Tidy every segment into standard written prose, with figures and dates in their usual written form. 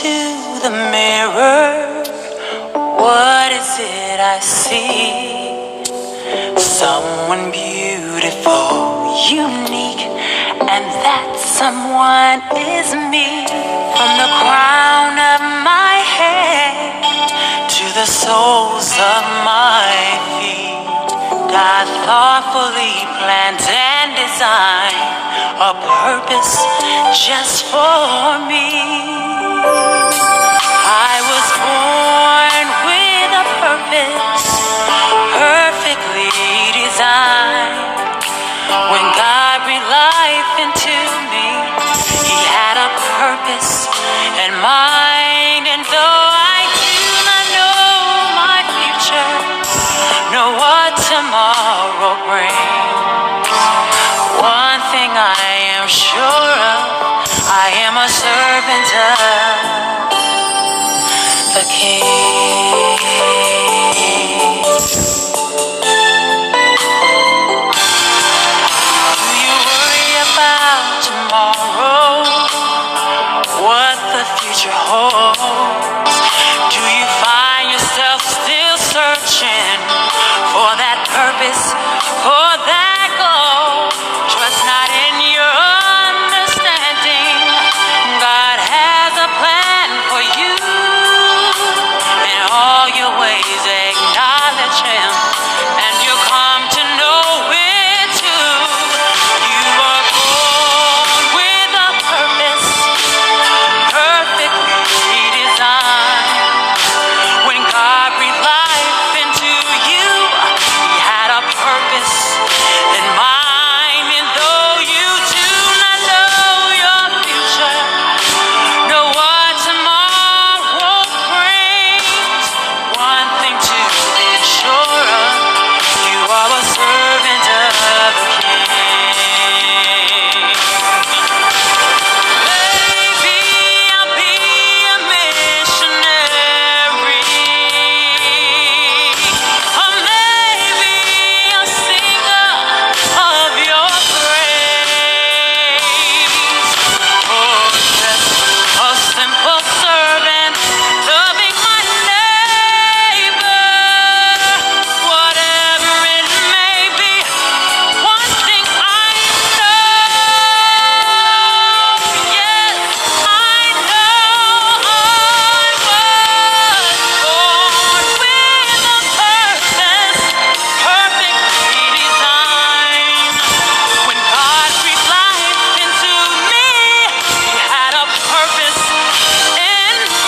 into the mirror, what is it I see? Someone beautiful, unique, and that someone is me. From the crown of my head to the soles of my feet, God thoughtfully planned and designed a purpose just for me. I was born with a purpose, perfectly designed. When God breathed life into me, He had a purpose in mind. And though I do not know my future, nor what tomorrow brings, one thing I am sure of, I am a servant of the King. Do you worry about tomorrow, what the future holds? Do you find yourself still searching for that purpose, for that goal? Trust not in your understanding, God has a plan for you. All your ways acknowledge Him, and you'll come to know it too. You were born with a purpose, perfectly designed. When God breathed life into you, He had a purpose in mind. And though you do not know your future, know what tomorrow brings. One thing to be sure of, you are a servant of the King. Maybe I'll be a missionary, or maybe a singer of your praise, or just a simple servant loving my neighbor. Whatever it may be, one thing I know, yes, I know I was born with a purpose, perfectly designed. When God breathed life into me, He had a purpose in mind. Though I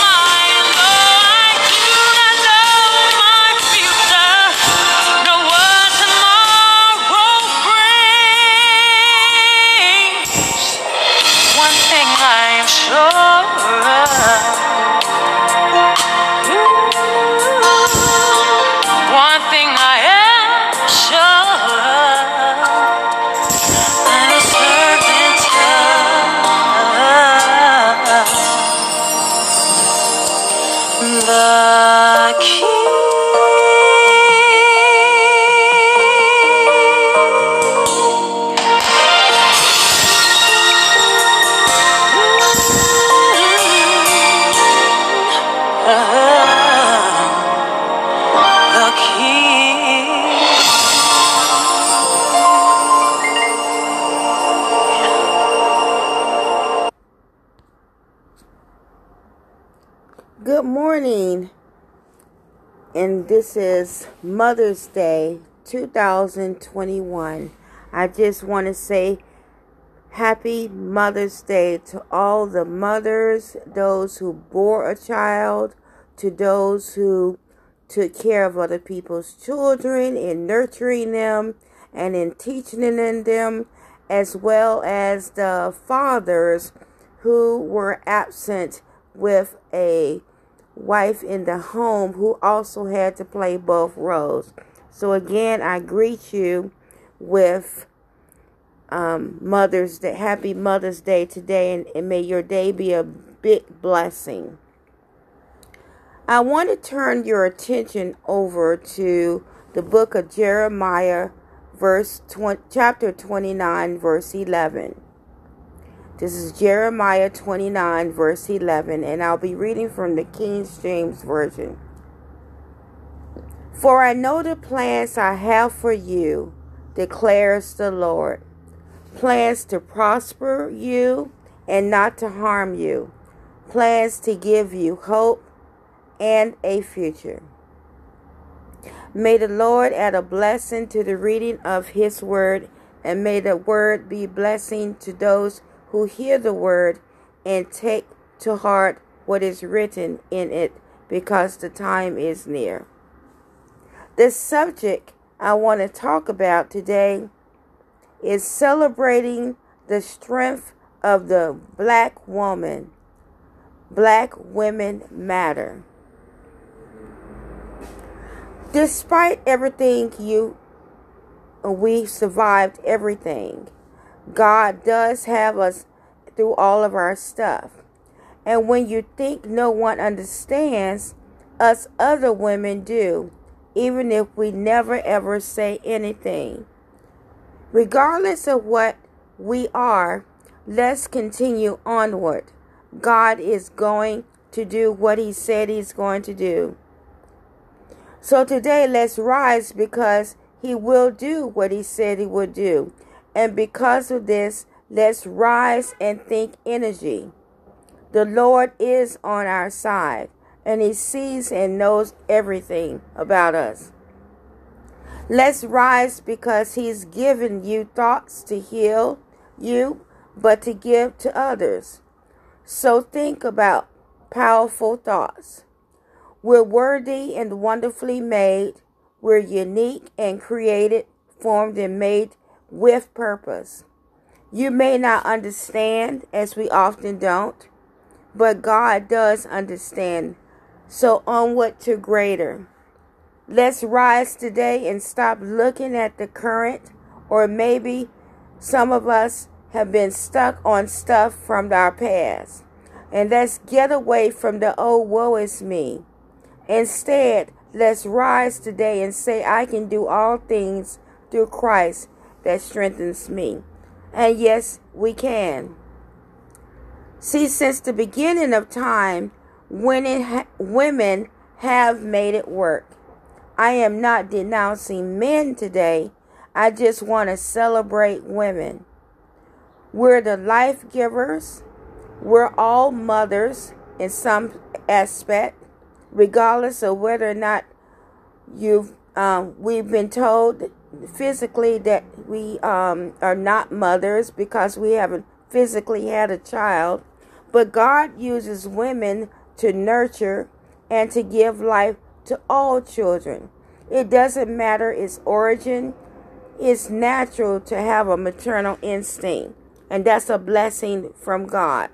do not know my future, know what tomorrow brings. One thing I am sure of. One thing I am sure of, I'm a servant of the King. The King. Good morning, and this is Mother's Day 2021. I just want to say happy Mother's Day to all the mothers, those who bore a child, to those who took care of other people's children in nurturing them and in teaching them, as well as the fathers who were absent with a wife in the home who also had to play both roles. So again, I greet you with Mother's Day. Happy Mother's Day today, and may your day be a big blessing. I want to turn your attention over to the book of Jeremiah, chapter 29, verse 11. This is Jeremiah 29, verse 11, and I'll be reading from the King James Version. For I know the plans I have for you, declares the Lord, plans to prosper you and not to harm you, plans to give you hope and a future. May the Lord add a blessing to the reading of his word, and may the word be a blessing to those who hear the word and take to heart what is written in it, because the time is near. The subject I want to talk about today is celebrating the strength of the black woman. Black women matter. Despite everything we survived everything. God does have us through all of our stuff. And when you think no one understands, us other women do, even if we never ever say anything. Regardless of what we are, let's continue onward. God is going to do what he said he's going to do. So today, let's rise, because he will do what he said he would do. And because of this, let's rise and think energy. The Lord is on our side, and he sees and knows everything about us. Let's rise, because he's given you thoughts to heal you, but to give to others. So think about powerful thoughts. We're worthy and wonderfully made. We're unique and created, formed and made with purpose. You may not understand, as we often don't, but God does understand. So onward to greater. Let's rise today and stop looking at the current, or maybe some of us have been stuck on stuff from our past. And let's get away from the old woe is me. Instead, let's rise today and say, I can do all things through Christ that strengthens me. And yes, we can. See, since the beginning of time, women have made it work. I am not denouncing men today. I just want to celebrate women. We're the life givers. We're all mothers in some aspect, regardless of whether or not we've been told physically that we are not mothers because we haven't physically had a child. But God uses women to nurture and to give life to all children. It doesn't matter its origin. It's natural to have a maternal instinct, and that's a blessing from God.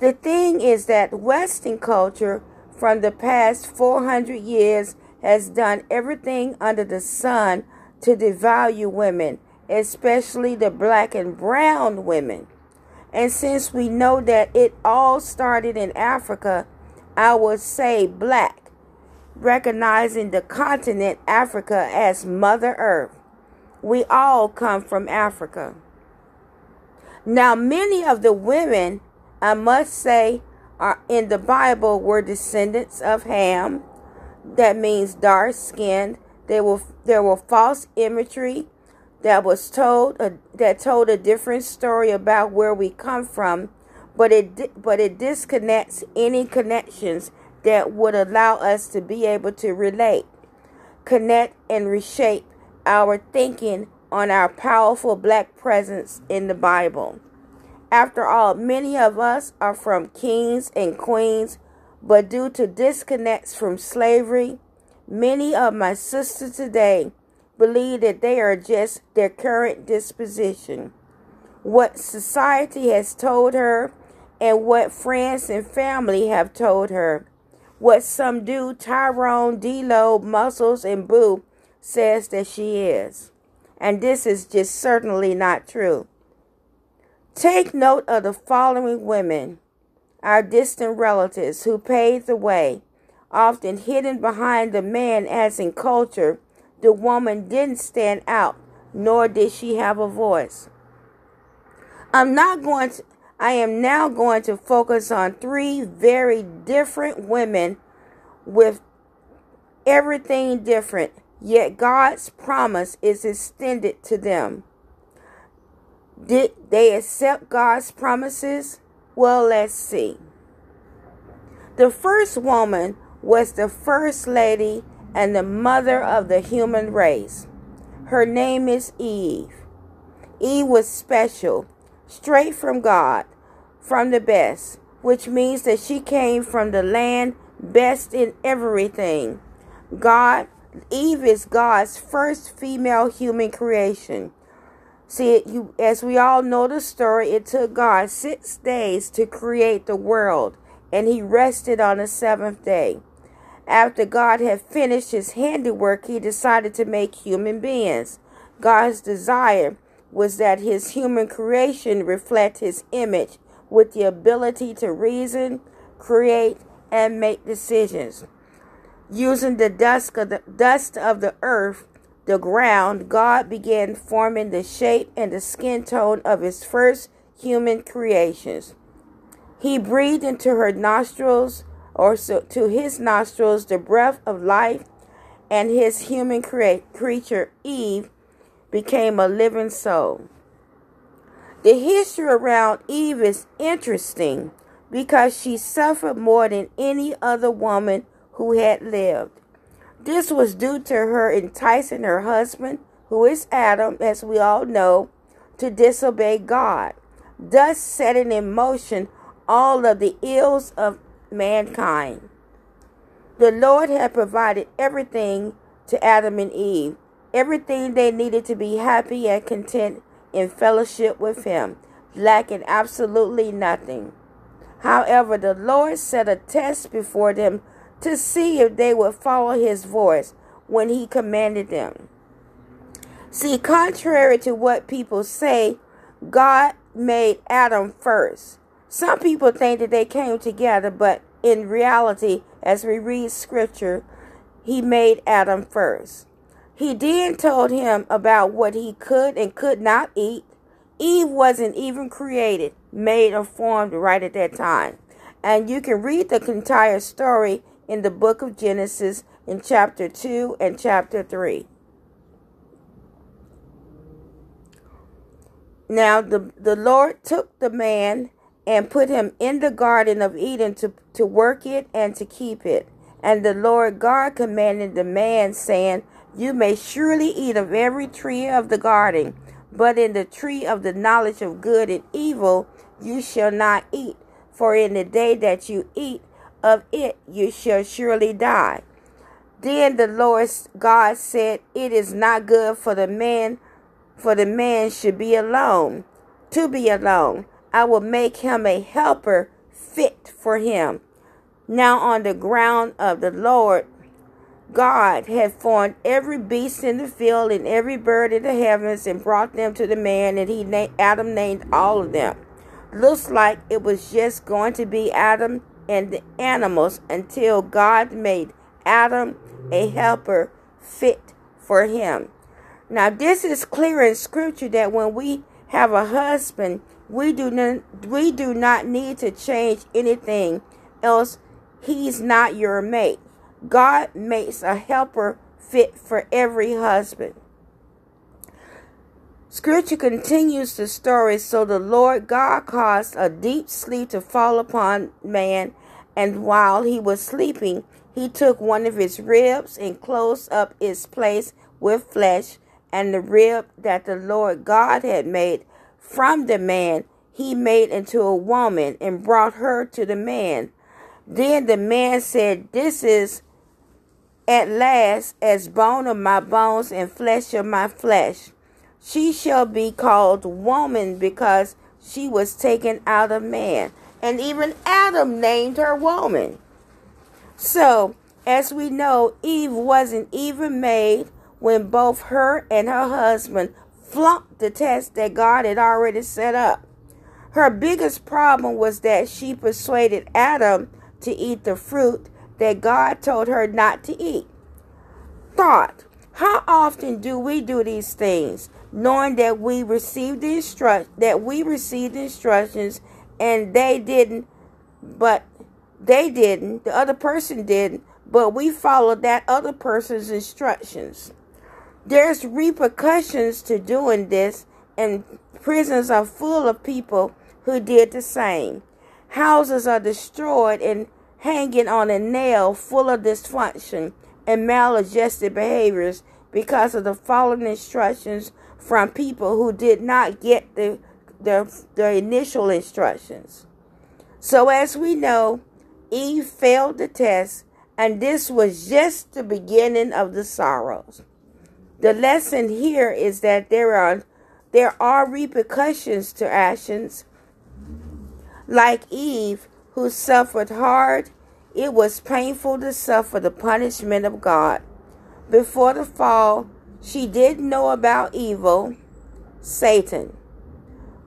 The thing is that Western culture from the past 400 years has done everything under the sun to devalue women, especially the black and brown women. And since we know that it all started in Africa, I would say black, recognizing the continent Africa as Mother Earth. We all come from Africa. Now, many of the women, I must say, are in the Bible were descendants of Ham. That means dark-skinned. There were false imagery that was told a different story about where we come from, but it disconnects any connections that would allow us to be able to relate, connect, and reshape our thinking on our powerful black presence in the Bible. After all, many of us are from kings and queens, but due to disconnects from slavery, many of my sisters today believe that they are just their current disposition, what society has told her, and what friends and family have told her, what some dude, Tyrone, D-Lo, Muscles, and Boo says that she is. And this is just certainly not true. Take note of the following women, our distant relatives who paved the way, often hidden behind the man. As in culture, the woman didn't stand out, nor did she have a voice. I am now going to focus on three very different women with everything different, yet God's promise is extended to them. Did they accept God's promises? Well, let's see. The first woman was the first lady and the mother of the human race. Her name is Eve. Eve was special, straight from God, from the best, which means that she came from the land best in everything. Eve is God's first female human creation. See, as we all know the story, it took God 6 days to create the world, and he rested on the seventh day. After God had finished his handiwork, he decided to make human beings. God's desire was that his human creation reflect his image with the ability to reason, create, and make decisions. Using the dust of the earth, the ground, God began forming the shape and the skin tone of his first human creations. He breathed into her nostrils, to his nostrils, the breath of life, and his human creature, Eve, became a living soul. The history around Eve is interesting because she suffered more than any other woman who had lived. This was due to her enticing her husband, who is Adam, as we all know, to disobey God, thus setting in motion all of the ills of mankind. The Lord had provided everything to Adam and Eve, everything they needed to be happy and content in fellowship with him, lacking absolutely nothing. However, the Lord set a test before them to see if they would follow his voice when he commanded them. See, contrary to what people say, God made Adam first. Some people think that they came together, but in reality, as we read scripture, he made Adam first. He then told him about what he could and could not eat. Eve wasn't even created, made, or formed right at that time. And you can read the entire story in the book of Genesis in chapter 2 and chapter 3. Now, the Lord took the man and put him in the Garden of Eden to work it and to keep it. And the Lord God commanded the man, saying, "You may surely eat of every tree of the garden, but in the tree of the knowledge of good and evil you shall not eat, for in the day that you eat of it you shall surely die." Then the Lord God said, "It is not good for the man should be alone, to be alone. I will make him a helper fit for him." Now on the ground of the Lord God had formed every beast in the field and every bird in the heavens and brought them to the man, and Adam named all of them. Looks like it was just going to be Adam and the animals until God made Adam a helper fit for him. Now this is clear in scripture that when we have a husband, we do not need to change anything else. He's not your mate. God makes a helper fit for every husband. Scripture continues the story. So the Lord God caused a deep sleep to fall upon man, and while he was sleeping, he took one of his ribs and closed up its place with flesh, and the rib that the Lord God had made from the man, he made into a woman and brought her to the man. Then the man said, "This is at last as bone of my bones and flesh of my flesh. She shall be called woman because she was taken out of man." And even Adam named her woman. So, as we know, Eve wasn't even made when both her and her husband flunked the test that God had already set up. Her biggest problem was that she persuaded Adam to eat the fruit that God told her not to eat. How often do we do these things? knowing that we received the instructions and they didn't, the other person didn't, but we followed that other person's instructions. There's repercussions to doing this, and prisons are full of people who did the same. Houses are destroyed and hanging on a nail, full of dysfunction and maladjusted behaviors because of the following instructions from people who did not get the initial instructions. So as we know, Eve failed the test, and this was just the beginning of the sorrows. The lesson here is that there are repercussions to actions. Like Eve, who suffered hard, it was painful to suffer the punishment of God. Before the fall, she didn't know about evil, Satan.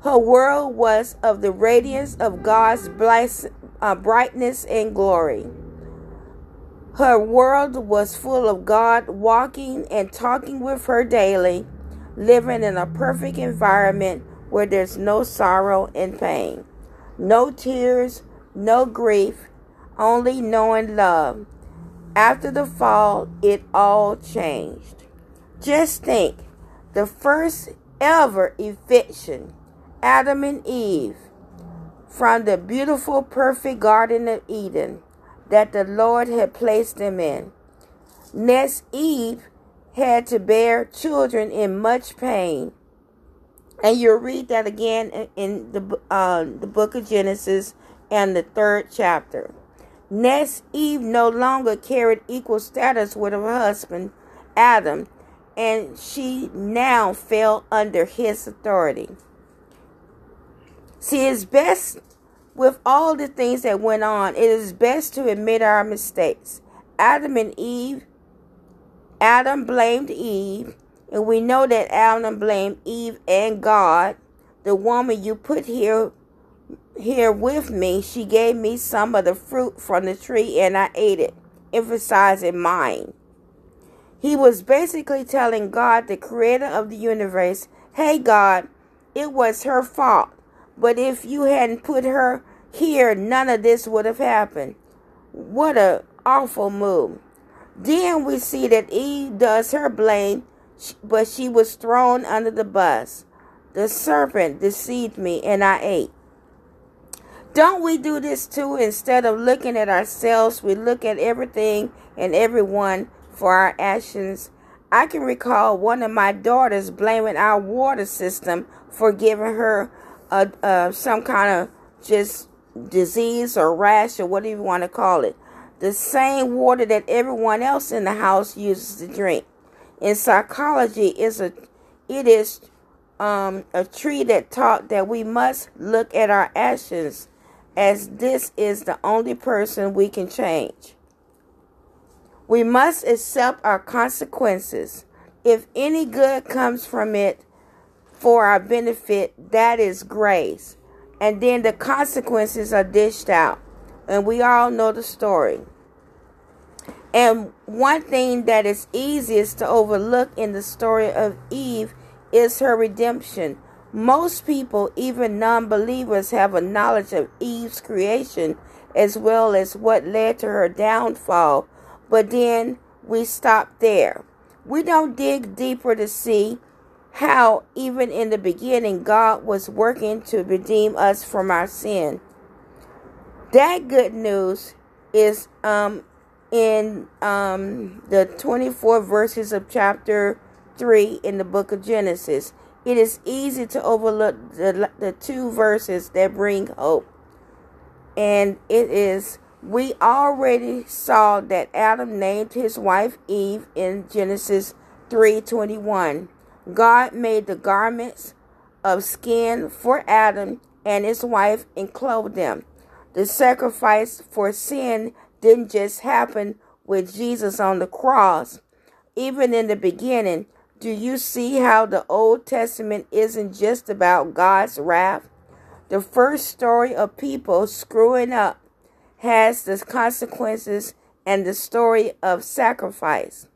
Her world was of the radiance of God's brightness and glory. Her world was full of God walking and talking with her daily, living in a perfect environment where there's no sorrow and pain, no tears, no grief, only knowing love. After the fall, it all changed. Just think, the first ever eviction, Adam and Eve, from the beautiful, perfect Garden of Eden that the Lord had placed them in. Next, Eve had to bear children in much pain. And you'll read that again in the book of Genesis and the 3rd chapter. Next, Eve no longer carried equal status with her husband, Adam, and she now fell under his authority. See, it's best, with all the things that went on, it is best to admit our mistakes. Adam blamed Eve, and we know that Adam blamed Eve and God. The woman you put here with me, she gave me some of the fruit from the tree and I ate it, emphasizing mine. He was basically telling God, the creator of the universe, hey God, it was her fault, but if you hadn't put her here, none of this would have happened. What an awful move. Then we see that Eve does her blame, but she was thrown under the bus. The serpent deceived me and I ate. Don't we do this too? Instead of looking at ourselves, we look at everything and everyone for our actions. I can recall one of my daughters blaming our water system for giving her some kind of just disease or rash or whatever you want to call it. The same water that everyone else in the house uses to drink. In psychology, it is a tree that taught that we must look at our actions, as this is the only person we can change. We must accept our consequences. If any good comes from it for our benefit, that is grace. And then the consequences are dished out. And we all know the story. And one thing that is easiest to overlook in the story of Eve is her redemption. Most people, even non-believers, have a knowledge of Eve's creation as well as what led to her downfall. But then we stop there. We don't dig deeper to see how, even in the beginning, God was working to redeem us from our sin. That good news is in the 24 verses of chapter 3 in the book of Genesis. It is easy to overlook the two verses that bring hope. And it is, we already saw that Adam named his wife Eve in Genesis 3:21. God made the garments of skin for Adam and his wife and clothed them. The sacrifice for sin didn't just happen with Jesus on the cross. Even in the beginning, do you see how the Old Testament isn't just about God's wrath? The first story of people screwing up has the consequences and the story of sacrifice.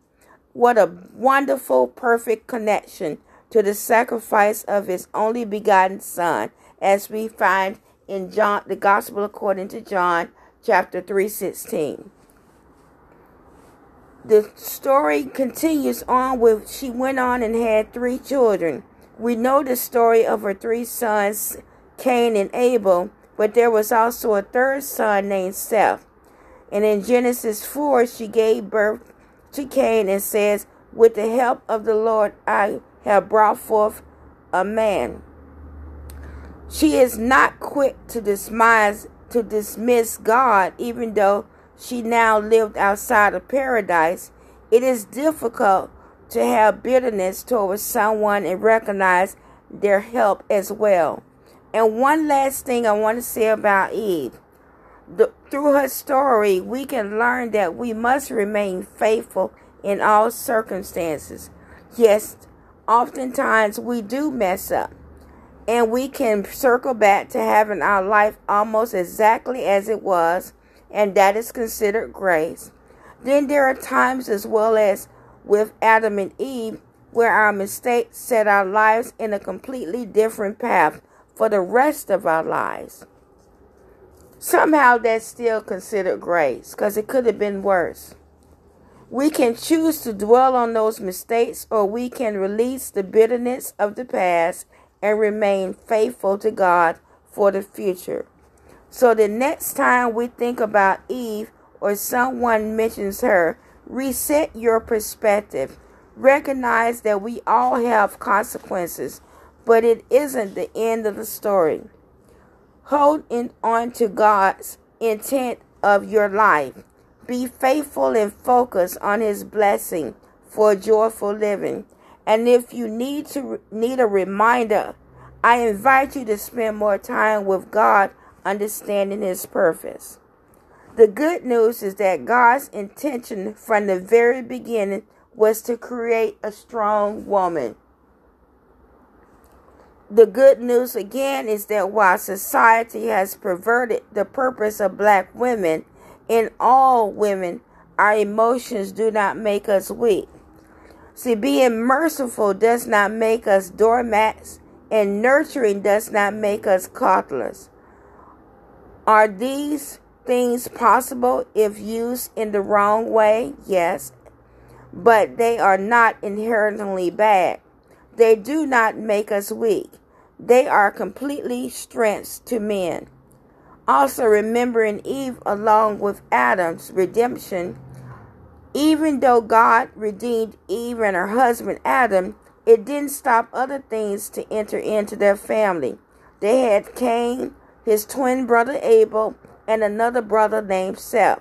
What a wonderful, perfect connection to the sacrifice of his only begotten Son, as we find in John, the Gospel according to John, chapter 3:16. The story continues on with she went on and had three children. We know the story of her three sons, Cain and Abel, but there was also a third son named Seth. And in Genesis 4, she gave birth to Cain and says, "With the help of the Lord, I have brought forth a man." She is not quick to dismiss God, even though she now lived outside of paradise. It is difficult to have bitterness towards someone and recognize their help as well. And one last thing I want to say about Eve. Through her story, we can learn that we must remain faithful in all circumstances. Yes, oftentimes we do mess up, and we can circle back to having our life almost exactly as it was, and that is considered grace. Then there are times, as well as with Adam and Eve, where our mistakes set our lives in a completely different path for the rest of our lives. Somehow that's still considered grace, because it could have been worse. We can choose to dwell on those mistakes, or we can release the bitterness of the past and remain faithful to God for the future. So the next time we think about Eve or someone mentions her, reset your perspective. Recognize that we all have consequences, but it isn't the end of the story. Hold on to God's intent of your life. Be faithful and focus on his blessing for joyful living. And if you need a reminder, I invite you to spend more time with God, understanding his purpose. The good news is that God's intention from the very beginning was to create a strong woman. The good news again is that while society has perverted the purpose of black women, in all women, our emotions do not make us weak. See, being merciful does not make us doormats, and nurturing does not make us coddlers. Are these things possible if used in the wrong way? Yes, but they are not inherently bad. They do not make us weak. They are completely strengths to men. Also, remembering Eve along with Adam's redemption, even though God redeemed Eve and her husband Adam, it didn't stop other things to enter into their family. They had Cain, his twin brother Abel, and another brother named Seth.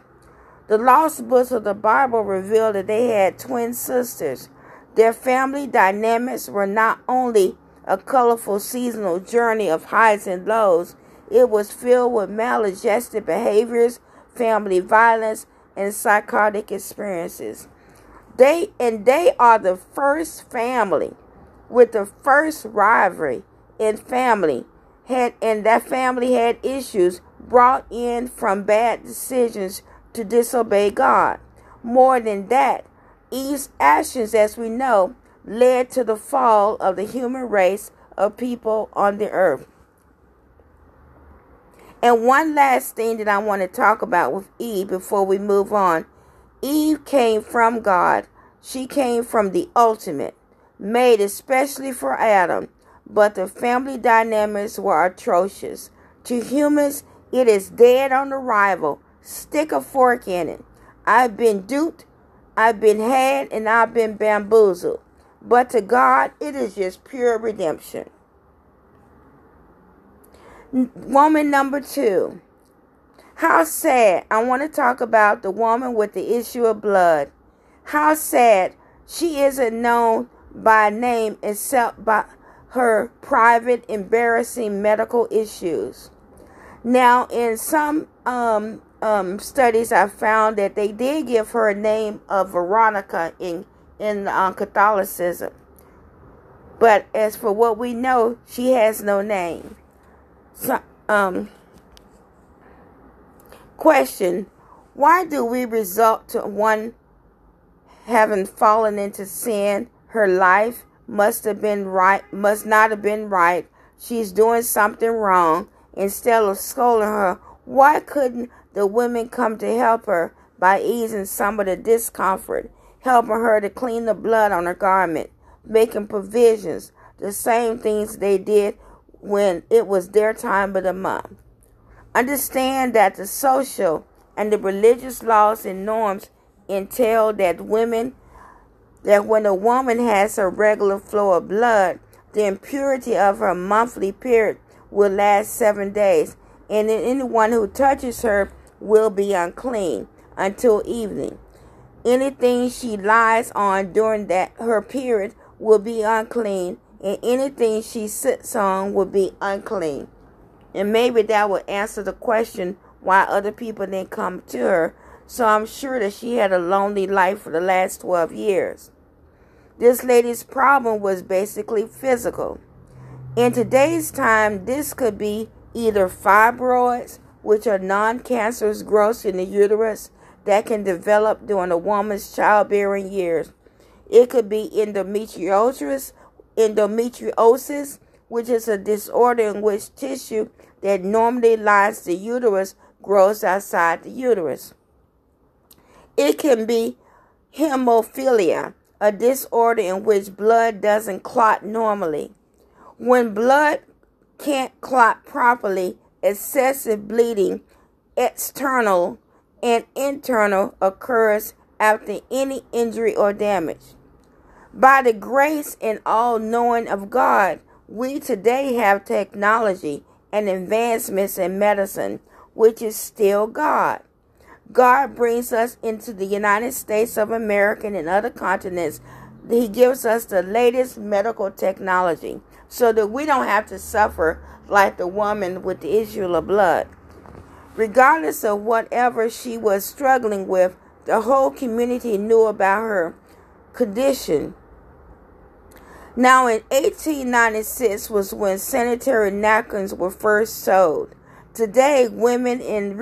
The lost books of the Bible reveal that they had twin sisters. Their family dynamics were not only a colorful seasonal journey of highs and lows, it was filled with maladjusted behaviors, family violence, and psychotic experiences. They are the first family with the first rivalry in family. And that family had issues brought in from bad decisions to disobey God. More than that, Eve's actions, as we know, led to the fall of the human race of people on the earth. And one last thing that I want to talk about with Eve before we move on. Eve came from God. She came from the ultimate, made especially for Adam. But the family dynamics were atrocious. To humans, it is dead on arrival. Stick a fork in it. I've been duped, I've been had, and I've been bamboozled. But to God, it is just pure redemption. Woman number two. How sad. I want to talk about the woman with the issue of blood. How sad. She isn't known by name except by her private, embarrassing medical issues. Now, in some studies, I found that they did give her a name of Veronica in Catholicism. But as for what we know, she has no name. So, question: why do we resort to one having fallen into sin, her life, must not have been right. She's doing something wrong. Instead of scolding her, why couldn't the women come to help her by easing some of the discomfort, helping her to clean the blood on her garment, making provisions, the same things they did when it was their time of the month? Understand that the social and the religious laws and norms entail that when a woman has her regular flow of blood, the impurity of her monthly period will last 7 days, and anyone who touches her will be unclean until evening. Anything she lies on during her period will be unclean, and anything she sits on will be unclean. And maybe that would answer the question why other people didn't come to her. So I'm sure that she had a lonely life for the last 12 years. This lady's problem was basically physical. In today's time, this could be either fibroids, which are non-cancerous growths in the uterus that can develop during a woman's childbearing years. It could be endometriosis, which is a disorder in which tissue that normally lines the uterus grows outside the uterus. It can be hemophilia, a disorder in which blood doesn't clot normally. When blood can't clot properly, excessive bleeding, external and internal, occurs after any injury or damage. By the grace and all-knowing of God, we today have technology and advancements in medicine, which is still God. God brings us into the United States of America and other continents. He gives us the latest medical technology so that we don't have to suffer like the woman with the issue of blood. Regardless of whatever she was struggling with, the whole community knew about her condition. Now, in 1896 was when sanitary napkins were first sold. Today, women in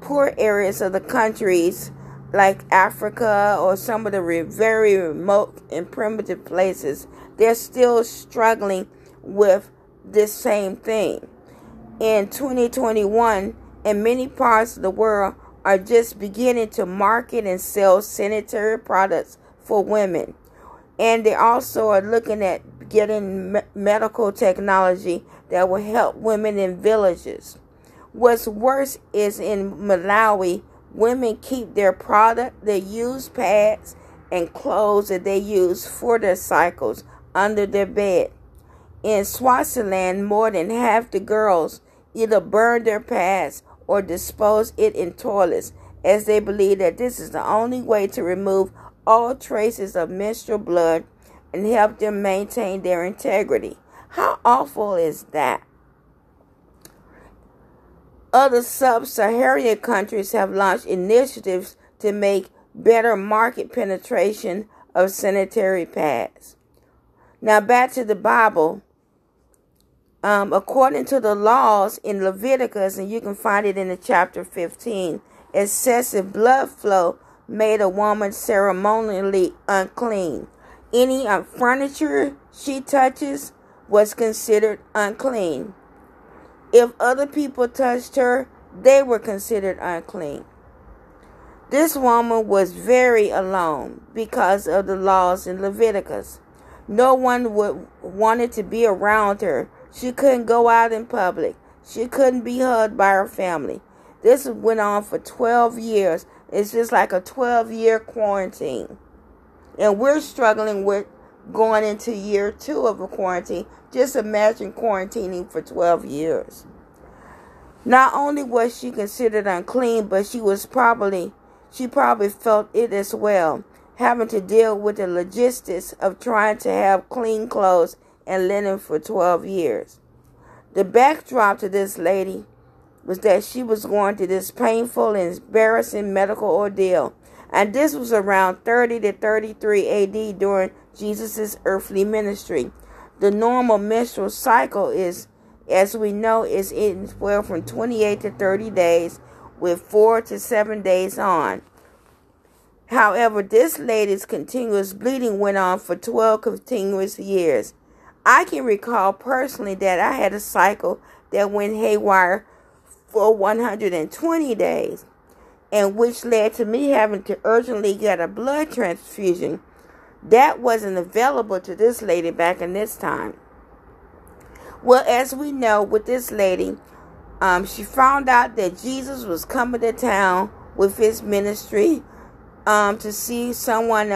poor areas of the countries like Africa or some of the very remote and primitive places, they're still struggling with this same thing. In 2021, in many parts of the world are just beginning to market and sell sanitary products for women. And they also are looking at getting medical technology that will help women in villages. What's worse is in Malawi, women keep their product, their used pads and clothes that they use for their cycles under their bed. In Swaziland, more than half the girls either burn their pads or dispose it in toilets, as they believe that this is the only way to remove all traces of menstrual blood and help them maintain their integrity. How awful is that? Other sub-Saharan countries have launched initiatives to make better market penetration of sanitary pads. Now back to the Bible. According to the laws in Leviticus, and you can find it in the chapter 15, excessive blood flow made a woman ceremonially unclean. Any furniture she touches was considered unclean. If other people touched her, they were considered unclean. This woman was very alone because of the laws in Leviticus. No one wanted to be around her. She couldn't go out in public. She couldn't be hugged by her family. This went on for 12 years. It's just like a 12-year quarantine. And we're struggling with going into year 2 of a quarantine. Just imagine quarantining for 12 years. Not only was she considered unclean, but she probably felt it as well, having to deal with the logistics of trying to have clean clothes and linen for 12 years. The backdrop to this lady was that she was going through this painful and embarrassing medical ordeal. And this was around 30 to 33 AD during Jesus' earthly ministry. The normal menstrual cycle is, as we know, is anywhere from 28 to 30 days with 4 to 7 days on. However, this lady's continuous bleeding went on for 12 continuous years. I can recall personally that I had a cycle that went haywire for 120 days, and which led to me having to urgently get a blood transfusion. That wasn't available to this lady back in this time. Well, as we know, with this lady, she found out that Jesus was coming to town with his ministry to see someone,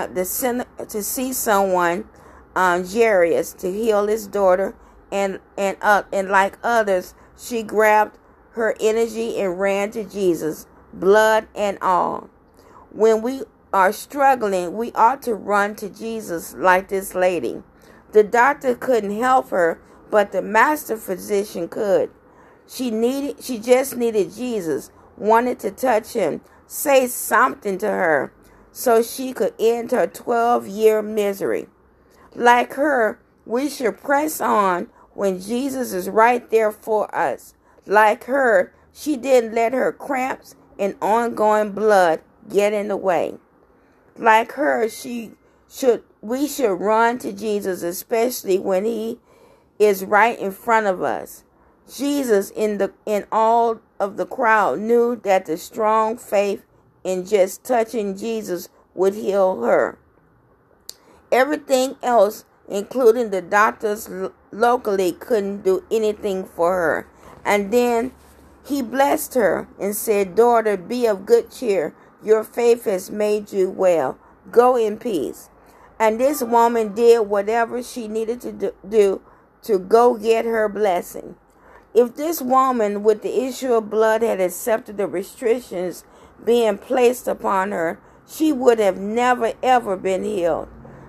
Jairus, to heal his daughter, and like others, she grabbed her energy and ran to Jesus, blood and all. When we are struggling, we ought to run to Jesus like this lady. The doctor couldn't help her, but the master physician could. She just needed Jesus, wanted to touch him, say something to her so she could end her 12-year misery. Like her, we should press on when Jesus is right there for us. Like her, she didn't let her cramps and ongoing blood get in the way. Like her, we should run to Jesus, especially when he is right in front of us. Jesus, in all of the crowd, knew that the strong faith in just touching Jesus would heal her. Everything else, including the doctors locally, couldn't do anything for her. And then he blessed her and said, "Daughter, be of good cheer. Your faith has made you well. Go in peace." And this woman did whatever she needed to do to go get her blessing. If this woman with the issue of blood had accepted the restrictions being placed upon her, she would have never, ever been healed.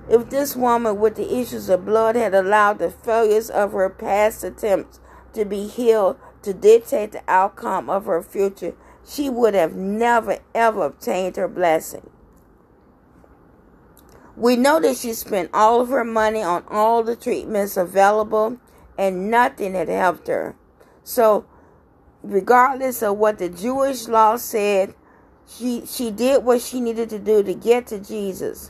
If this woman with the issues of blood had allowed the failures of her past attempts to be healed to dictate the outcome of her future, she would have never, ever obtained her blessing. We know that she spent all of her money on all the treatments available, and nothing had helped her. So, regardless of what the Jewish law said, she did what she needed to do to get to Jesus.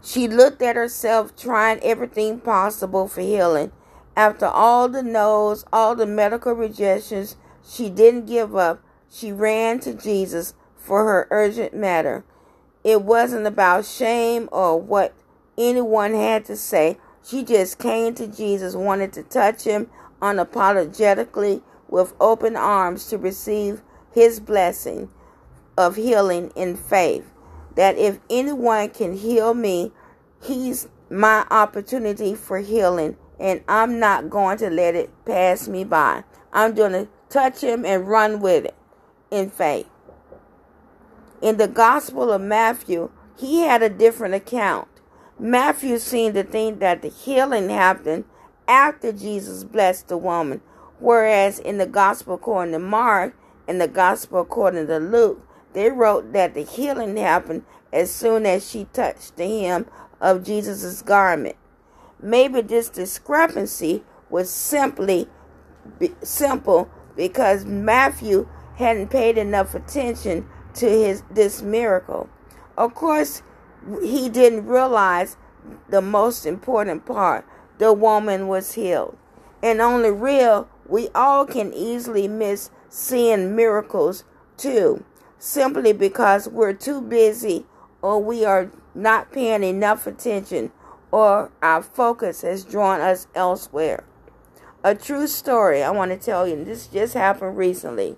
She looked at herself, trying everything possible for healing. After all the no's, all the medical rejections, she didn't give up. She ran to Jesus for her urgent matter. It wasn't about shame or what anyone had to say. She just came to Jesus, wanted to touch him unapologetically with open arms to receive his blessing of healing in faith. That if anyone can heal me, he's my opportunity for healing, and I'm not going to let it pass me by. I'm going to touch him and run with it in faith. In the Gospel of Matthew, he had a different account. Matthew seemed to think that the healing happened after Jesus blessed the woman, whereas in the Gospel according to Mark and the Gospel according to Luke, they wrote that the healing happened as soon as she touched the hem of Jesus' garment. Maybe this discrepancy was simple because Matthew hadn't paid enough attention to this miracle. Of course, he didn't realize the most important part. The woman was healed. And on the real, we all can easily miss seeing miracles too, simply because we're too busy, or we are not paying enough attention, or our focus has drawn us elsewhere. A true story I want to tell you, and this just happened recently.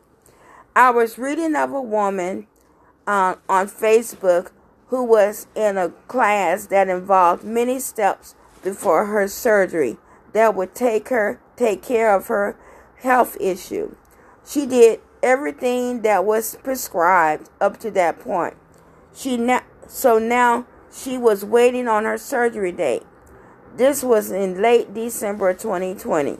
I was reading of a woman on Facebook who was in a class that involved many steps before her surgery that would take care of her health issue. She did everything that was prescribed up to that point. So now she was waiting on her surgery date. This was in late December 2020.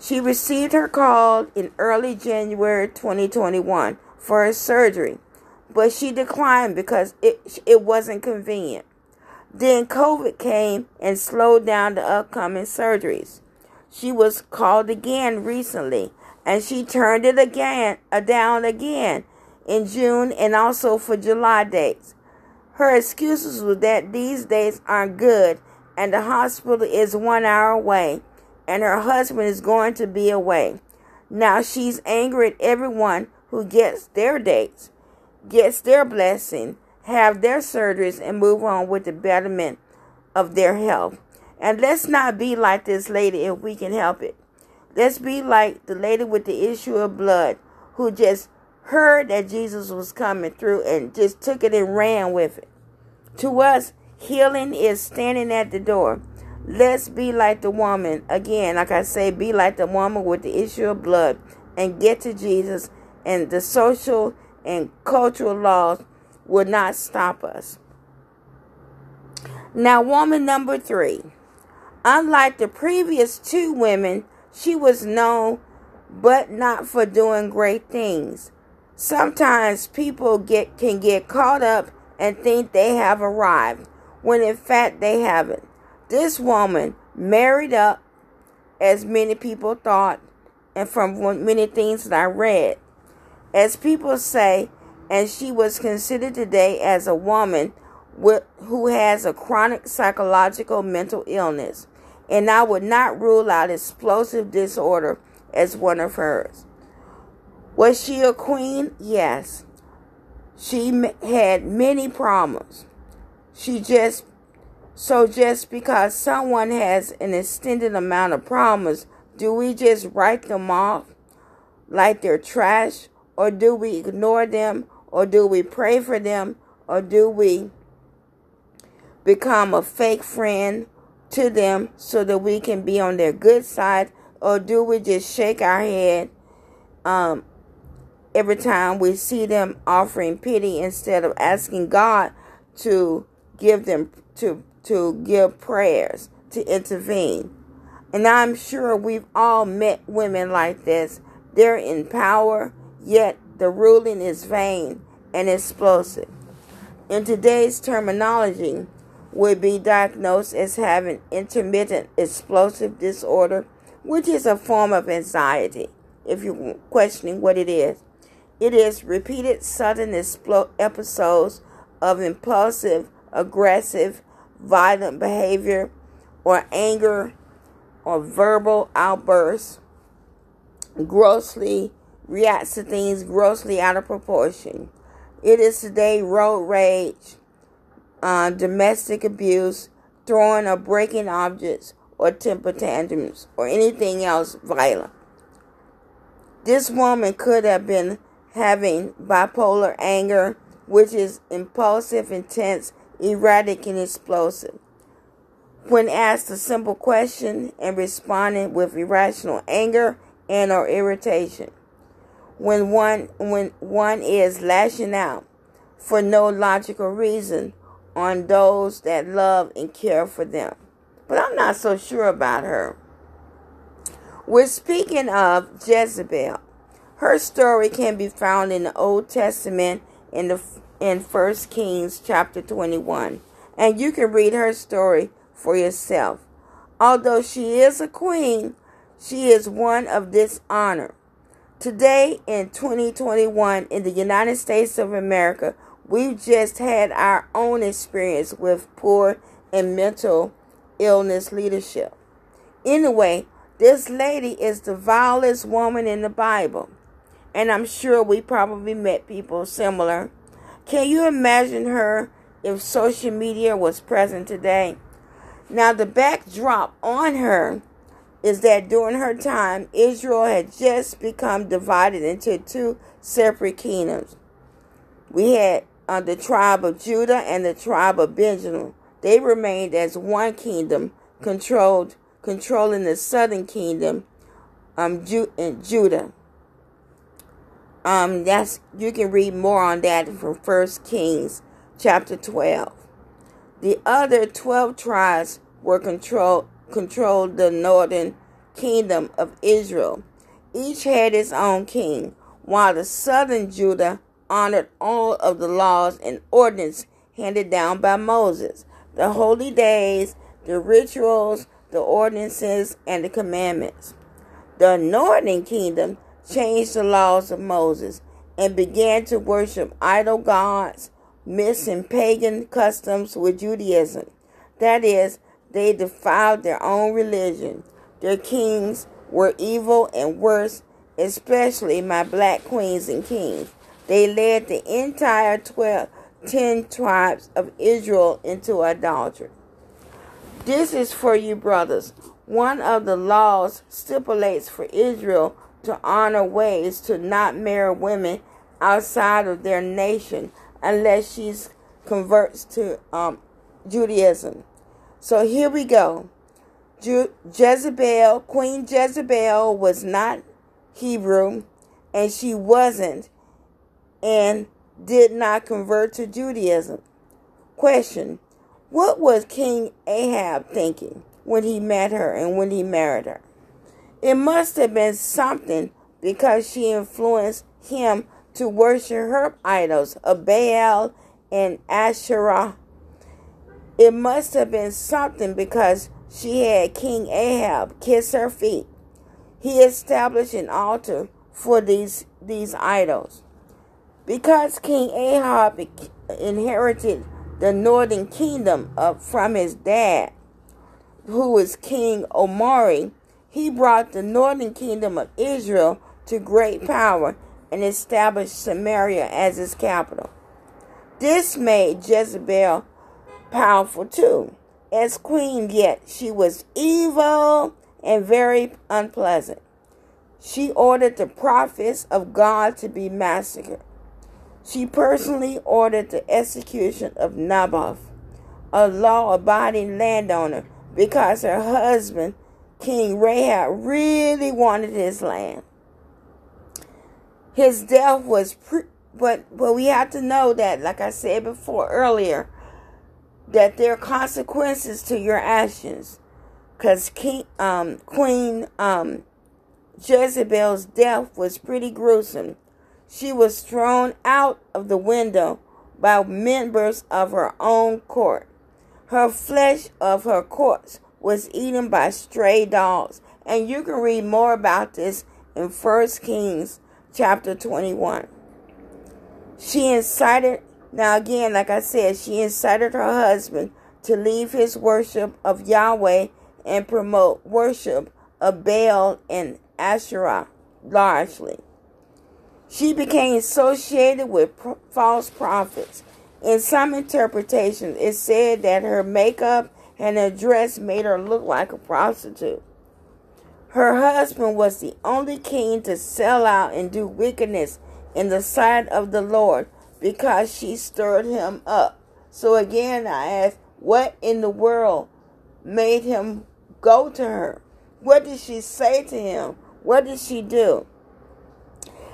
She received her call in early January 2021 for her surgery, but she declined because it wasn't convenient. Then COVID came and slowed down the upcoming surgeries. She was called again recently, and she turned it down again in June and also for July dates. Her excuses were that these dates aren't good and the hospital is 1 hour away and her husband is going to be away. Now she's angry at everyone who gets their dates, gets their blessing, have their surgeries, and move on with the betterment of their health. And let's not be like this lady if we can help it. Let's be like the lady with the issue of blood who just heard that Jesus was coming through and just took it and ran with it. To us, healing is standing at the door. Let's be like the woman. Again, like I say, be like the woman with the issue of blood and get to Jesus, and the social and cultural laws will not stop us. Now, woman number 3. Unlike the previous 2 women, she was known but not for doing great things. Sometimes people can get caught up and think they have arrived, when in fact they haven't. This woman married up, as many people thought, and from many things that I read, as people say, and she was considered today as a woman who has a chronic psychological mental illness, and I would not rule out explosive disorder as one of hers. Was she a queen? Yes. She had many problems. Just because someone has an extended amount of problems, do we just write them off like they're trash, or do we ignore them, or do we pray for them, or do we become a fake friend to them so that we can be on their good side, or do we just shake our head every time we see them, offering pity instead of asking God to give them to give prayers, to intervene? And I'm sure we've all met women like this. They're in power, yet the ruling is vain and explosive. In today's terminology, would be diagnosed as having intermittent explosive disorder, which is a form of anxiety, if you're questioning what it is. It is repeated sudden episodes of impulsive, aggressive, violent behavior, or anger, or verbal outbursts, grossly reacts to things grossly out of proportion. It is today road rage, domestic abuse, throwing or breaking objects, or temper tantrums, or anything else violent. This woman could have been having bipolar anger, which is impulsive, intense, erratic, and explosive. When asked a simple question and responding with irrational anger and or irritation, when one is lashing out for no logical reason on those that love and care for them. But I'm not so sure about her. We're speaking of Jezebel. Her story can be found in the Old Testament in First Kings chapter 21. And you can read her story for yourself. Although she is a queen, she is one of dishonor. Today in 2021 in the United States of America, we've just had our own experience with poor and mental illness leadership. Anyway, this lady is the vilest woman in the Bible. And I'm sure we probably met people similar. Can you imagine her if social media was present today? Now, the backdrop on her is that during her time, Israel had just become divided into 2 separate kingdoms. We had the tribe of Judah and the tribe of Benjamin. They remained as one kingdom, controlling the southern kingdom, Judah. That's, you can read more on that from First Kings chapter 12. The other 12 tribes were controlled the northern kingdom of Israel. Each had its own king, while the southern Judah honored all of the laws and ordinances handed down by Moses, the holy days, the rituals, the ordinances, and the commandments. The northern kingdom changed the laws of Moses and began to worship idol gods, mixing pagan customs with Judaism. That is, they defiled their own religion. Their kings were evil and worse, especially my black queens and kings. They led the entire 10 tribes of Israel into idolatry. This is for you, brothers. One of the laws stipulates for Israel to honor ways to not marry women outside of their nation unless she converts to Judaism. So here we go. Jezebel, Queen Jezebel, was not Hebrew, and she wasn't and did not convert to Judaism. Question: what was King Ahab thinking when he met her and when he married her? It must have been something, because she influenced him to worship her idols of Baal and Asherah. It must have been something because she had King Ahab kiss her feet. He established an altar for these idols. Because King Ahab inherited the northern kingdom from his dad, who was King Omri, he brought the northern kingdom of Israel to great power and established Samaria as its capital. This made Jezebel powerful too. As queen, yet she was evil and very unpleasant. She ordered the prophets of God to be massacred. She personally ordered the execution of Naboth, a law-abiding landowner, because her husband, King Rahab, really wanted his land. His death was, but we have to know that, like I said before earlier, that there are consequences to your actions. Because Queen Jezebel's death was pretty gruesome. She was thrown out of the window by members of her own court. Her flesh of her corpse was eaten by stray dogs. And you can read more about this in First Kings chapter 21. She incited her husband to leave his worship of Yahweh and promote worship of Baal and Asherah largely. She became associated with false prophets. In some interpretations, it said that her makeup and her dress made her look like a prostitute. Her husband was the only king to sell out and do wickedness in the sight of the Lord, because she stirred him up. So again, I ask, what in the world made him go to her? What did she say to him? What did she do?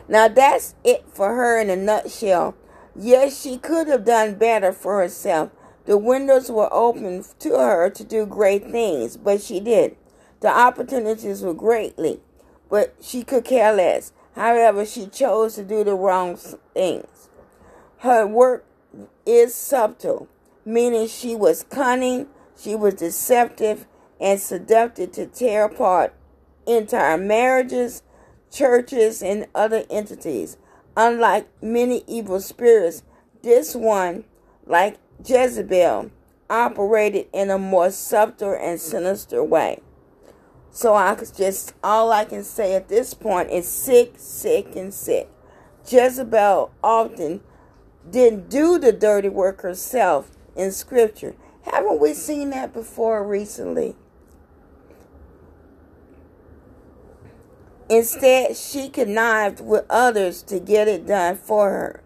Now that's it for her in a nutshell. Yes, she could have done better for herself. The windows were open to her to do great things, but she didn't. The opportunities were greatly, but she could care less. However, she chose to do the wrong things. Her work is subtle, meaning she was cunning, she was deceptive, and seductive to tear apart entire marriages, churches, and other entities. Unlike many evil spirits, this one, like Jezebel, operated in a more subtle and sinister way. So all I can say at this point is sick, sick, and sick. Jezebel often didn't do the dirty work herself in Scripture. Haven't we seen that before recently? Instead, she connived with others to get it done for her.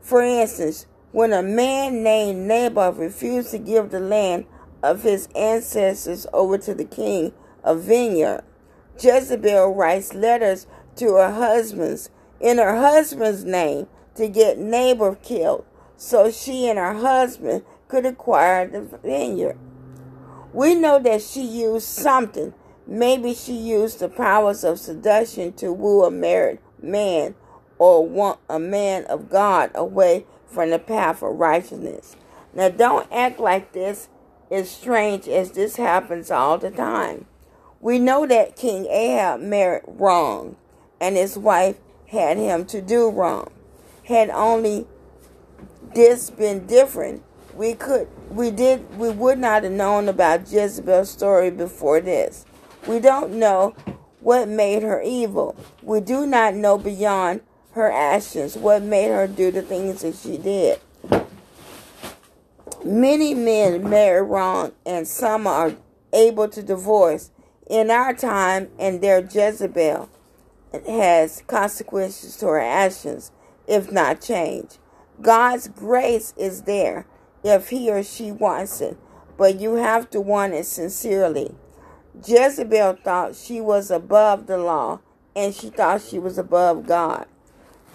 For instance, when a man named Naboth refused to give the land of his ancestors over to the king of Vineyard, Jezebel writes letters to her husbands in her husband's name to get Naboth killed so she and her husband could acquire the vineyard. We know that she used something. Maybe she used the powers of seduction to woo a married man or want a man of God away from the path of righteousness. Now, don't act like this is strange, as this happens all the time. We know that King Ahab married wrong, and his wife had him to do wrong. Had only this been different, we would not have known about Jezebel's story before this. We don't know what made her evil. We do not know beyond her actions what made her do the things that she did. Many men marry wrong, and some are able to divorce. In our time, and their Jezebel has consequences to her actions, if not change. God's grace is there if he or she wants it, but you have to want it sincerely. Jezebel thought she was above the law, and she thought she was above God.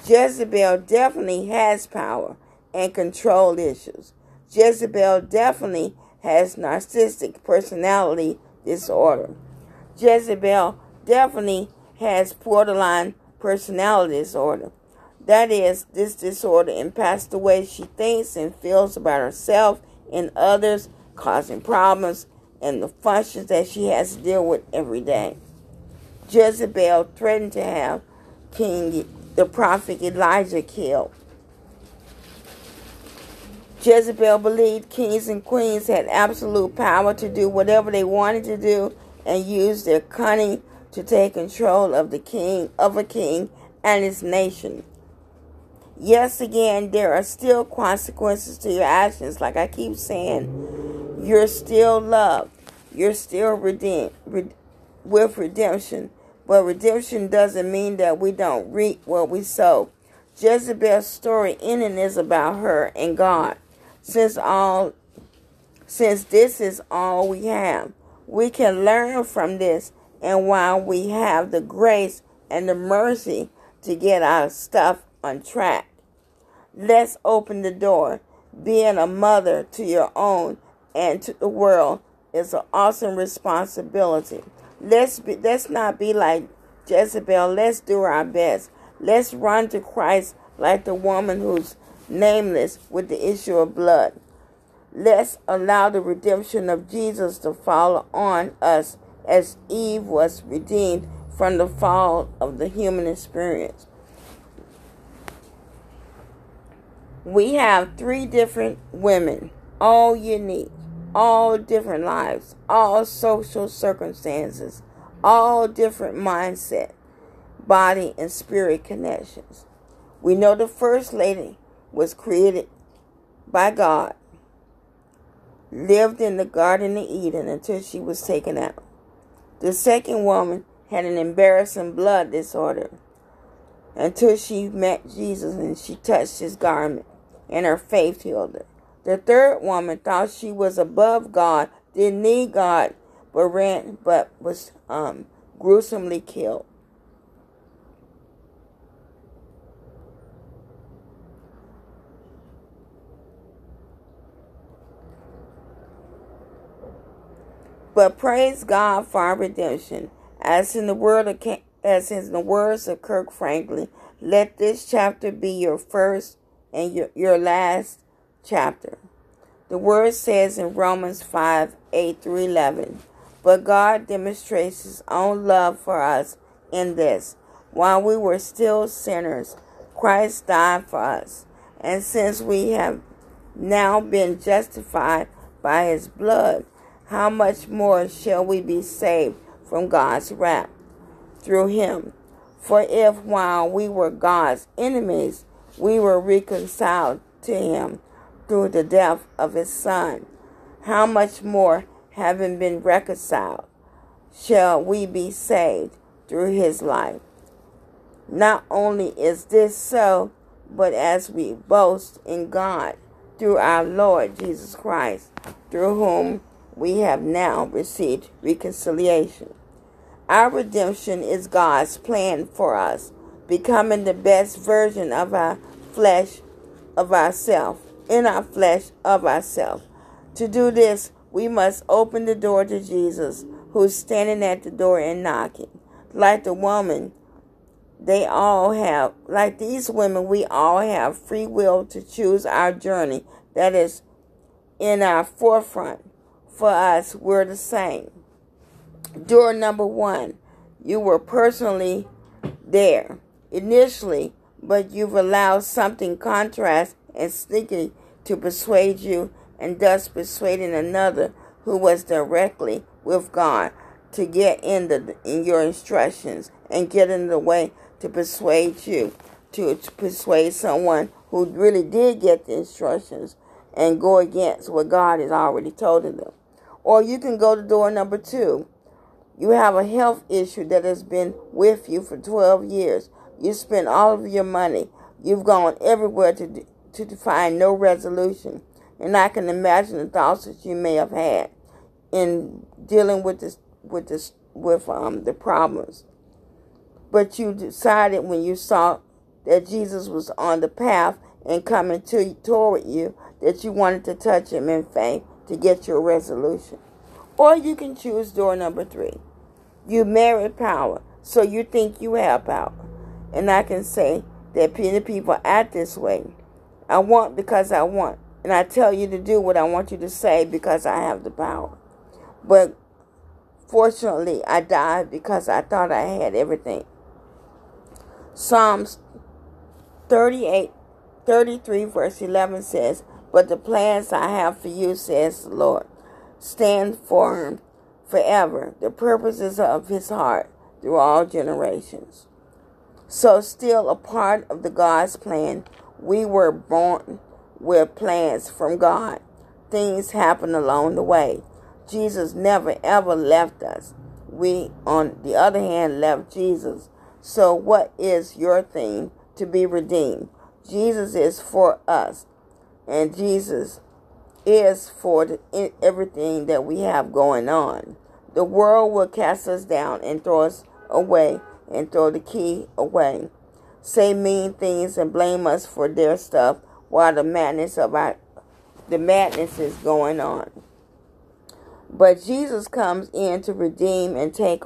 Jezebel definitely has power and control issues. Jezebel definitely has narcissistic personality disorder. Jezebel definitely has borderline personality disorder. That is, this disorder impacts the way she thinks and feels about herself and others, causing problems and the functions that she has to deal with every day. Jezebel threatened to have the prophet Elijah killed. Jezebel believed kings and queens had absolute power to do whatever they wanted to do and used their cunning to take control of a king and his nation. Yes, again, there are still consequences to your actions. Like I keep saying, you're still loved. You're still redeemed with redemption. But redemption doesn't mean that we don't reap what we sow. Jezebel's story ending is about her and God. Since this is all we have, we can learn from this, and while we have the grace and the mercy to get our stuff on track, let's open the door. Being a mother to your own and to the world is an awesome responsibility. Let's not be like Jezebel. Let's do our best. Let's run to Christ like the woman who's nameless with the issue of blood. Let's allow the redemption of Jesus to fall on us as Eve was redeemed from the fall of the human experience. We have 3 different women, all unique, all different lives, all social circumstances, all different mindset, body and spirit connections. We know the first lady was created by God, lived in the Garden of Eden until she was taken out. The second woman had an embarrassing blood disorder until she met Jesus and she touched his garment, and her faith healed her. The third woman thought she was above God, didn't need God, but was gruesomely killed. But praise God for our redemption. As in the words of Kirk Franklin, let this chapter be your first and your last chapter. The word says in Romans 5:8-11, but God demonstrates his own love for us in this: while we were still sinners, Christ died for us. And since we have now been justified by his blood, how much more shall we be saved from God's wrath through him? For if while we were God's enemies, we were reconciled to him through the death of his son, how much more, having been reconciled, shall we be saved through his life? Not only is this so, but as we boast in God through our Lord Jesus Christ, through whom we have now received reconciliation. Our redemption is God's plan for us, becoming the best version of ourselves. To do this, we must open the door to Jesus, who's standing at the door and knocking. Like these women, we all have free will to choose our journey that is in our forefront. For us, we're the same. Door number 1, you were personally there. Initially, but you've allowed something contrast and sneaky to persuade you, and thus persuading another who was directly with God to get in your instructions and get in the way to persuade you, to persuade someone who really did get the instructions and go against what God has already told them. Or you can go to door number 2. You have a health issue that has been with you for 12 years. You spent all of your money. You've gone everywhere to find no resolution. And I can imagine the thoughts that you may have had in dealing with the problems. But you decided when you saw that Jesus was on the path and coming toward you, that you wanted to touch him in faith to get your resolution. Or you can choose door number 3. You married power, so you think you have power. And I can say that many people act this way. I want because I want. And I tell you to do what I want you to say because I have the power. But fortunately, I died because I thought I had everything. Psalms 33 verse 11 says, "But the plans I have for you, says the Lord, stand firm forever, the purposes of his heart through all generations." So still a part of the God's plan, we were born with plans from God. Things happen along the way. Jesus never ever left us. We, on the other hand, left Jesus. So what is your thing to be redeemed? Jesus is for us, and Jesus is for everything that we have going on. The world will cast us down and throw us away and throw the key away, say mean things and blame us for their stuff while the madness is going on. But Jesus comes in to redeem and take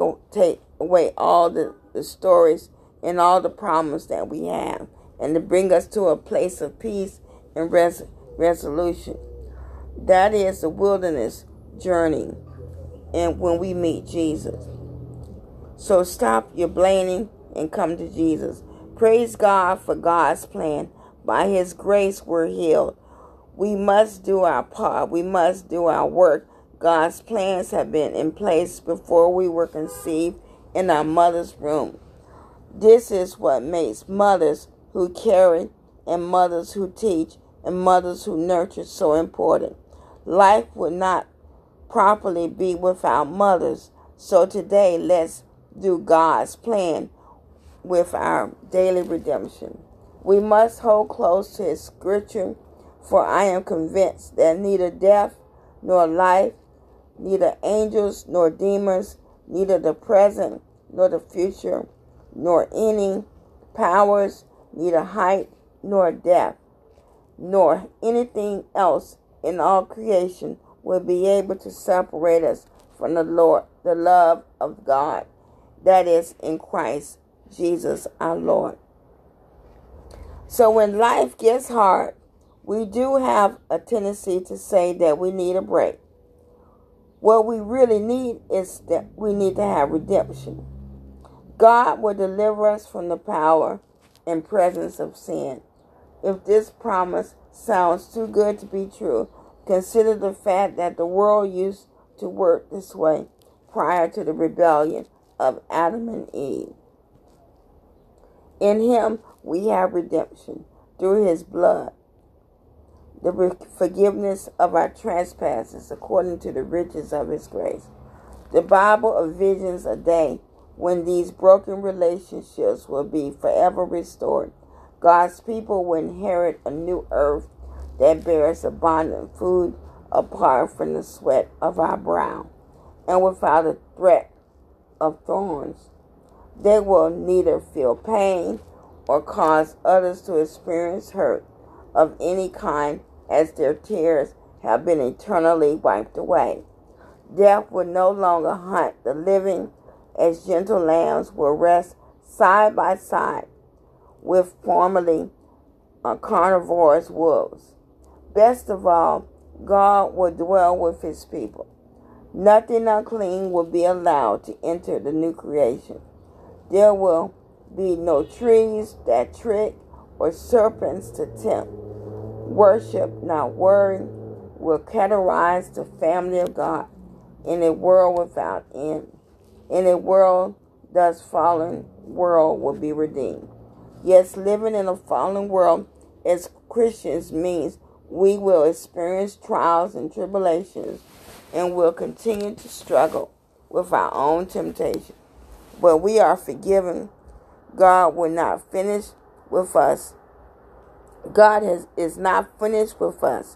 away all the stories and all the problems that we have, and to bring us to a place of peace and resolution. That is the wilderness journey, and when we meet Jesus. So stop your blaming and come to Jesus. Praise God for God's plan. By his grace, we're healed. We must do our part. We must do our work. God's plans have been in place before we were conceived in our mother's womb. This is what makes mothers who carry and mothers who teach and mothers who nurture so important. Life would not properly be without mothers. So today, let's do God's plan with our daily redemption. We must hold close to his scripture, for I am convinced that neither death nor life, neither angels nor demons, neither the present nor the future, nor any powers, neither height nor depth, nor anything else in all creation will be able to separate us from the Lord, the love of God that is in Christ Jesus our Lord. So when life gets hard, we do have a tendency to say that we need a break. What we really need is that we need to have redemption. God will deliver us from the power and presence of sin. If this promise sounds too good to be true, consider the fact that the world used to work this way prior to the rebellion of Adam and Eve. In him we have redemption through his blood, the forgiveness of our trespasses according to the riches of his grace. The Bible envisions a day when these broken relationships will be forever restored. God's people will inherit a new earth that bears abundant food apart from the sweat of our brow and without a threat of thorns. They will neither feel pain or cause others to experience hurt of any kind, as their tears have been eternally wiped away. Death will no longer hunt the living, as gentle lambs will rest side by side with formerly carnivorous wolves. Best of all, God will dwell with his people. Nothing unclean will be allowed to enter the new creation. There will be no trees that trick or serpents to tempt. Worship, not worry, will categorize the family of God in a world without end. In a world thus fallen, world will be redeemed. Yes, living in a fallen world as Christians means we will experience trials and tribulations and will continue to struggle with our own temptation. But we are forgiven. God will not finish with us. God is not finished with us.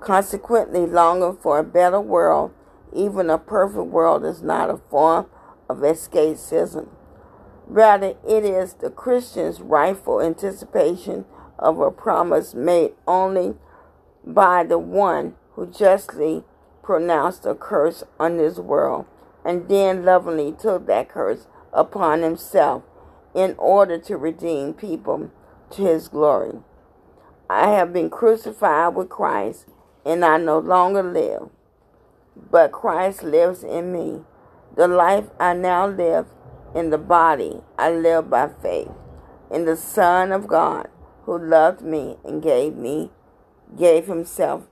Consequently, longing for a better world, even a perfect world, is not a form of escapism. Rather, it is the Christian's rightful anticipation of a promise made only by the one who justly pronounced a curse on this world and then lovingly took that curse upon himself in order to redeem people to his glory. I have been crucified with Christ, and I no longer live, but Christ lives in me. The life I now live in the body, I live by faith in the Son of God, who loved me and gave himself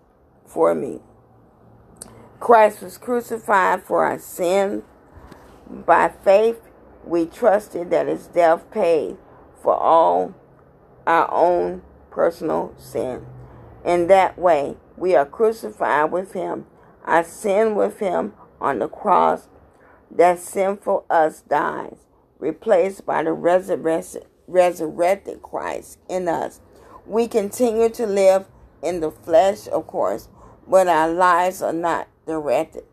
for me. Christ was crucified for our sin. By faith, we trusted that his death paid for all our own personal sin. In that way, we are crucified with him. I sin with him on the cross. That sinful us dies, replaced by the resurrected Christ in us. We continue to live in the flesh, of course, but our lives are not directed,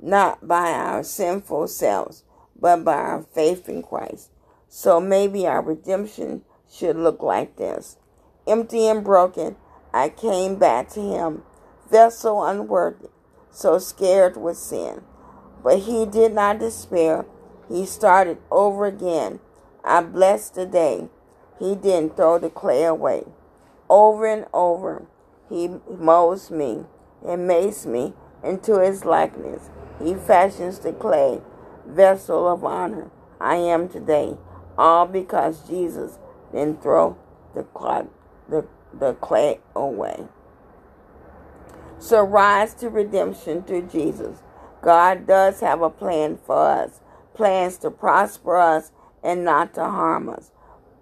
not by our sinful selves, but by our faith in Christ. So maybe our redemption should look like this. Empty and broken, I came back to him, vessel unworthy, so scared with sin. But he did not despair. He started over again. I blessed the day he didn't throw the clay away. Over and over, he molds me and makes me into his likeness. He fashions the clay vessel of honor I am today, all because Jesus didn't throw the clay away. So rise to redemption through Jesus. God does have a plan for us, plans to prosper us and not to harm us,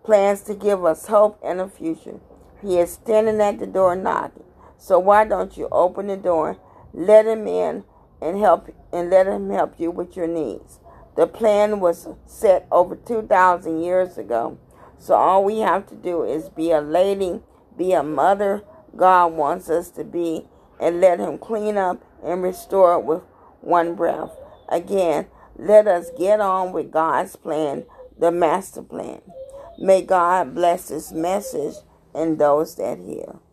plans to give us hope and a future. He is standing at the door knocking. So why don't you open the door, let him in, and let him help you with your needs? The plan was set over 2,000 years ago. So all we have to do is be a lady, be a mother God wants us to be, and let him clean up and restore with one breath. Again, let us get on with God's plan, the master plan. May God bless this message and those that hear.